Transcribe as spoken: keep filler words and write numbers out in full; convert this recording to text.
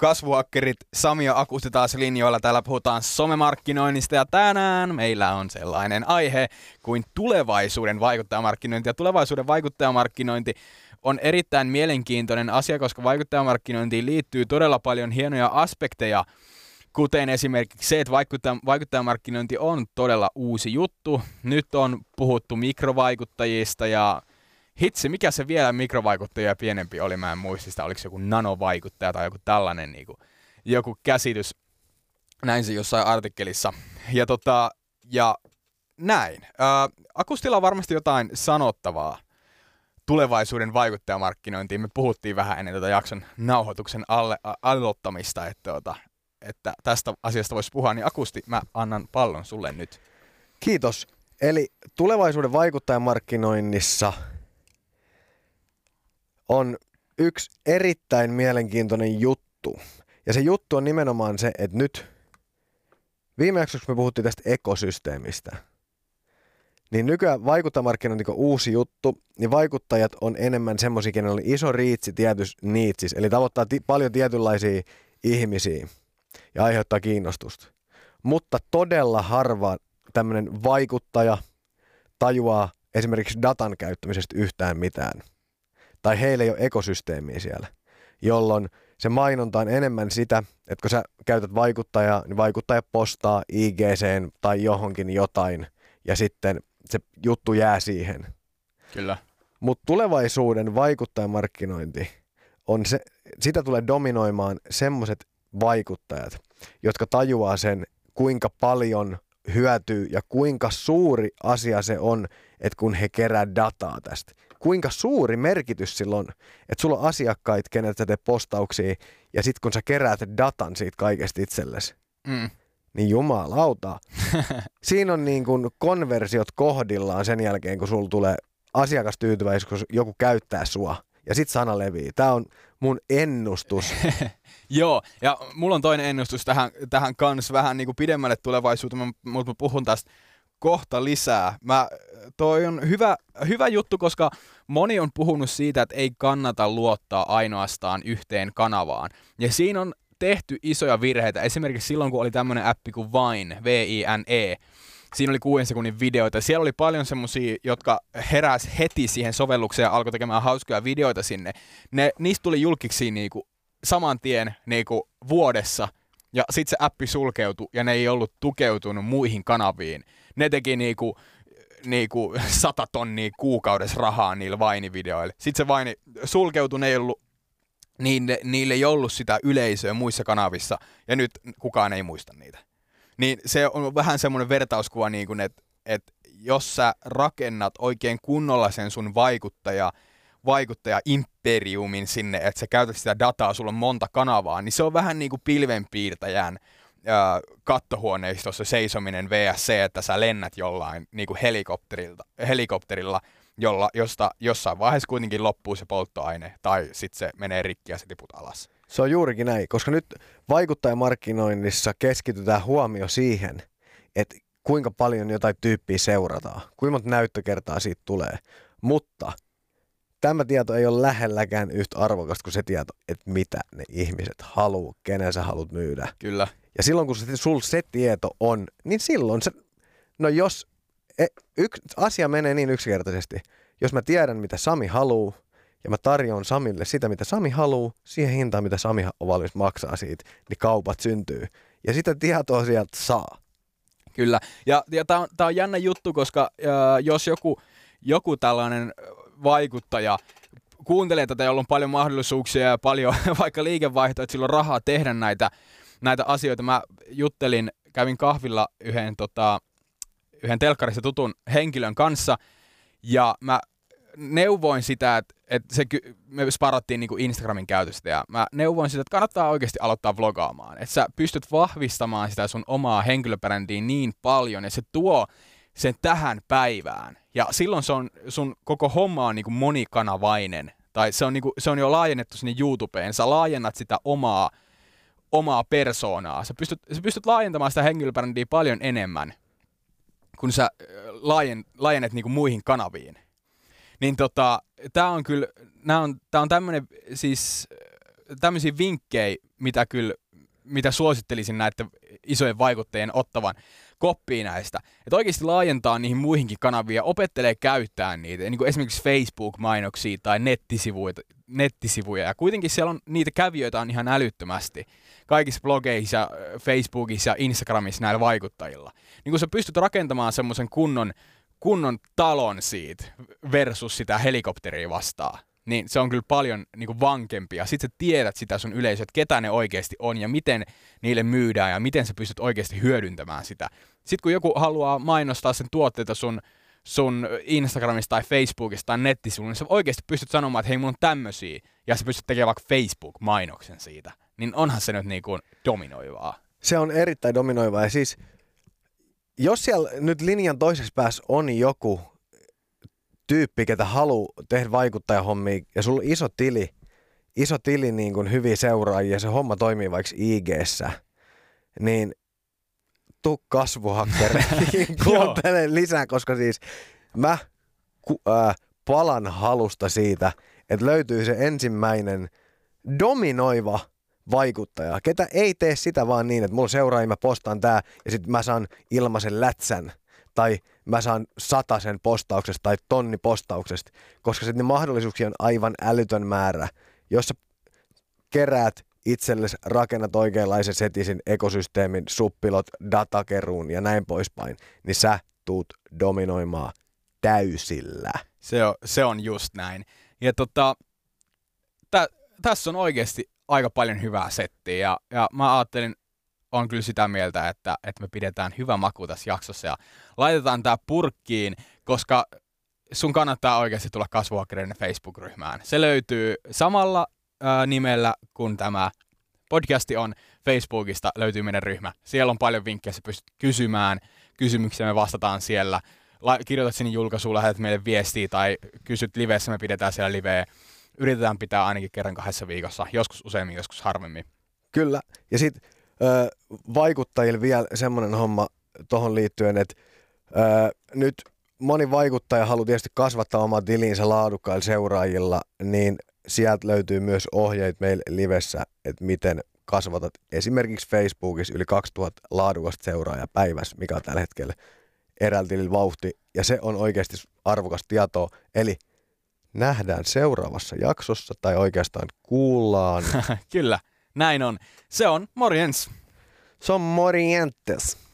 Kasvuakkerit, Sami ja Akusti taas linjoilla. Täällä puhutaan somemarkkinoinnista ja tänään meillä on sellainen aihe kuin tulevaisuuden vaikuttajamarkkinointi. Ja tulevaisuuden vaikuttajamarkkinointi on erittäin mielenkiintoinen asia, koska vaikuttajamarkkinointiin liittyy todella paljon hienoja aspekteja, kuten esimerkiksi se, että vaikuttajamarkkinointi on todella uusi juttu. Nyt on puhuttu mikrovaikuttajista ja hitsi, mikä se vielä mikrovaikuttaja pienempi oli, mä en muistista, oliko se joku nanovaikuttaja tai joku tällainen niin kuin, joku käsitys. Näin se jossain artikkelissa. Ja, tota, ja näin. Ää, Akustilla on varmasti jotain sanottavaa tulevaisuuden vaikuttajamarkkinointiin. Me puhuttiin vähän ennen tätä jakson nauhoituksen alle, a, aloittamista, että, että, että tästä asiasta voisi puhua. Niin Akusti, mä annan pallon sulle nyt. Kiitos. Eli tulevaisuuden vaikuttajamarkkinoinnissa on yksi erittäin mielenkiintoinen juttu. Ja se juttu on nimenomaan se, että nyt viime jaksossa me puhuttiin tästä ekosysteemistä, niin nykyään vaikuttajamarkkinointi on uusi juttu, niin vaikuttajat on enemmän semmoisia, kenellä on iso riitsi tietysti niitsissä, eli tavoittaa t- paljon tietynlaisia ihmisiä ja aiheuttaa kiinnostusta. Mutta todella harva tämmöinen vaikuttaja tajuaa esimerkiksi datan käyttämisestä yhtään mitään. Tai heillä ei ole ekosysteemiä siellä, jolloin se mainonta on enemmän sitä, että kun sä käytät vaikuttajaa, niin vaikuttaja postaa I G C:n tai johonkin jotain, ja sitten se juttu jää siihen. Kyllä. Mutta tulevaisuuden vaikuttajamarkkinointi, on se, sitä tulee dominoimaan semmoiset vaikuttajat, jotka tajuaa sen, kuinka paljon hyötyy ja kuinka suuri asia se on, että kun he kerää dataa tästä. Kuinka suuri merkitys sillä on, että sulla on asiakkaat, kenet sä teet postauksia, ja sitten kun sä keräät datan siitä kaikesta itsellesi, mm. niin jumalauta. Siinä on niin kuin konversiot kohdillaan sen jälkeen, kun sulla tulee asiakastyytyväisyys, kun joku käyttää sua, ja sitten sana levii. Tämä on mun ennustus. Joo, ja mulla on toinen ennustus tähän, tähän kanssa vähän niin kuin pidemmälle tulevaisuuteen, mutta mä puhun tästä kohta lisää. Mä, toi on hyvä, hyvä juttu, koska moni on puhunut siitä, että ei kannata luottaa ainoastaan yhteen kanavaan. Ja siinä on tehty isoja virheitä. Esimerkiksi silloin, kun oli tämmöinen appi kuin Vine, V I N E. Siinä oli kuuden sekunnin videoita. Siellä oli paljon semmosia, jotka heräsi heti siihen sovellukseen ja alkoi tekemään hauskoja videoita sinne. Ne, niistä tuli julkiksi niinku saman tien niinku vuodessa. Ja sit se appi sulkeutui ja ne ei ollut tukeutunut muihin kanaviin. Ne teki niinku, niinku sata tonnia kuukaudessa rahaa niillä Vine-videoilla. Sit se Vine sulkeutui, ne ei ollut, niille, niille ei ollut sitä yleisöä muissa kanavissa. Ja nyt kukaan ei muista niitä. Niin se on vähän semmoinen vertauskuva, niinku, että et jos sä rakennat oikein kunnolla sen sun vaikuttaja, vaikuttaja-imperiumin sinne, että sä käytät sitä dataa, sulla on monta kanavaa, niin se on vähän niin kuin pilvenpiirtäjän ää, kattohuoneistossa seisominen versus että sä lennät jollain niin kuin helikopterilta, helikopterilla, jolla, josta jossain vaiheessa kuitenkin loppuu se polttoaine, tai sitten se menee rikki ja se tiput alas. Se on juurikin näin, koska nyt vaikuttajamarkkinoinnissa keskitytään huomio siihen, että kuinka paljon jotain tyyppiä seurataan, kuinka monta näyttökertaa siitä tulee, mutta tämä tieto ei ole lähelläkään yhtä arvokasta kuin se tieto, että mitä ne ihmiset haluaa, kenen sä haluat myydä. Kyllä. Ja silloin kun sulla se tieto on, niin silloin se, no jos e, yks, asia menee niin yksinkertaisesti, jos mä tiedän mitä Sami haluaa ja mä tarjoan Samille sitä mitä Sami haluaa, siihen hintaan mitä Sami on valmis maksaa siitä, niin kaupat syntyy. Ja sitä tietoa sieltä saa. Kyllä. Ja, ja tää on, tää on jännä juttu, koska äh, jos joku, joku tällainen vaikuttaja kuuntelee tätä, jolla on paljon mahdollisuuksia ja paljon vaikka liikevaihtoa, että sillä on rahaa tehdä näitä, näitä asioita. Mä juttelin, kävin kahvilla yhden, tota, yhden telkkarista tutun henkilön kanssa ja mä neuvoin sitä, että, että se, me sparattiin niin kuin Instagramin käytöstä ja mä neuvoin sitä, että kannattaa oikeasti aloittaa vlogaamaan. Että sä pystyt vahvistamaan sitä sun omaa henkilöbrändiä niin paljon ja se tuo sen tähän päivään. Ja silloin se on, sun koko homma on niinku monikanavainen. Tai se on, niinku, se on jo laajennettu sinne YouTubeen. Sä laajennat sitä omaa, omaa persoonaa. Sä pystyt, sä pystyt laajentamaan sitä henkilöbrändiä paljon enemmän, kun sä laajen, laajennet niinku muihin kanaviin. Niin tota, tää on kyllä, nää on, tää on tämmönen siis tämmöisiä vinkkejä, mitä kyllä, mitä suosittelisin näiden isojen vaikuttajien ottavan koppia näistä. Että oikeasti laajentaa niihin muihinkin kanaviin ja opettelee käyttää niitä, niin kuin esimerkiksi Facebook-mainoksia tai nettisivuja, nettisivuja. Ja kuitenkin siellä on niitä kävijöitä on ihan älyttömästi. Kaikissa blogeissa, Facebookissa ja Instagramissa näillä vaikuttajilla. Niin kun sä pystyt rakentamaan semmoisen kunnon, kunnon talon siitä versus sitä helikopteria vastaan, niin se on kyllä paljon niin kuin vankempi. Ja sit sä tiedät sitä sun yleisöä, että ketä ne oikeasti on ja miten niille myydään ja miten sä pystyt oikeasti hyödyntämään sitä. Sitten kun joku haluaa mainostaa sen tuotteita sun, sun Instagramissa tai Facebookissa tai nettisivuilla, niin sä oikeasti pystyt sanomaan, että hei, mulla on tämmösiä, ja sä pystyt tekemään vaikka Facebook-mainoksen siitä. Niin onhan se nyt niin kuin dominoivaa. Se on erittäin dominoivaa. Ja siis, jos siellä nyt linjan toisessa päässä on joku tyyppi, ketä haluaa tehdä vaikuttajahommia, ja sulla on iso tili, iso tili niin kuin hyviä seuraajia, ja se homma toimii vaikka I G:ssä, niin tuu kasvuhakkereihin, kuuntele lisää, koska siis mä ku, äh, palan halusta siitä, että löytyy se ensimmäinen dominoiva vaikuttaja, ketä ei tee sitä vaan niin, että mulla seuraajia, mä postaan tää, ja sit mä saan ilmaisen lätsän, tai mä saan satasen postauksesta tai tonni postauksesta, koska sitten mahdollisuuksia on aivan älytön määrä. Jos sä keräät itsellesi, rakennat oikeanlaisen setisin, ekosysteemin, suppilot, datakeruun ja näin poispäin, niin sä tuut dominoimaan täysillä. Se on, se on just näin. Ja tota, tä, tässä on oikeasti aika paljon hyvää settiä, ja, ja mä ajattelin, on kyllä sitä mieltä, että, että me pidetään hyvä maku tässä jaksossa ja laitetaan tää purkkiin, koska sun kannattaa oikeasti tulla Kasvuakkereiden Facebook-ryhmään. Se löytyy samalla ää, nimellä kuin tämä podcasti on. Facebookista löytyy meidän ryhmä. Siellä on paljon vinkkejä, sä pystyt kysymään. Kysymyksiä me vastataan siellä. La- kirjoitat sinne julkaisuun, lähetät meille viestiä tai kysyt liveessä, me pidetään siellä liveä. Yritetään pitää ainakin kerran kahdessa viikossa, joskus useammin, joskus harvemmin. Kyllä, ja sitten vaikuttajille vielä semmoinen homma tuohon liittyen, että ää, nyt moni vaikuttaja haluaa tietysti kasvattaa omaa tilinsä laadukkailla seuraajilla, niin sieltä löytyy myös ohjeet meillä livessä, että miten kasvatat esimerkiksi Facebookissa yli kaksituhatta laadukasta seuraajaa päivässä, mikä on tällä hetkellä eräällä tilillä vauhti, ja se on oikeasti arvokasta tietoa, eli nähdään seuraavassa jaksossa, tai oikeastaan kuullaan. Kyllä. Näin on. Se on morjens. Se on morjentes.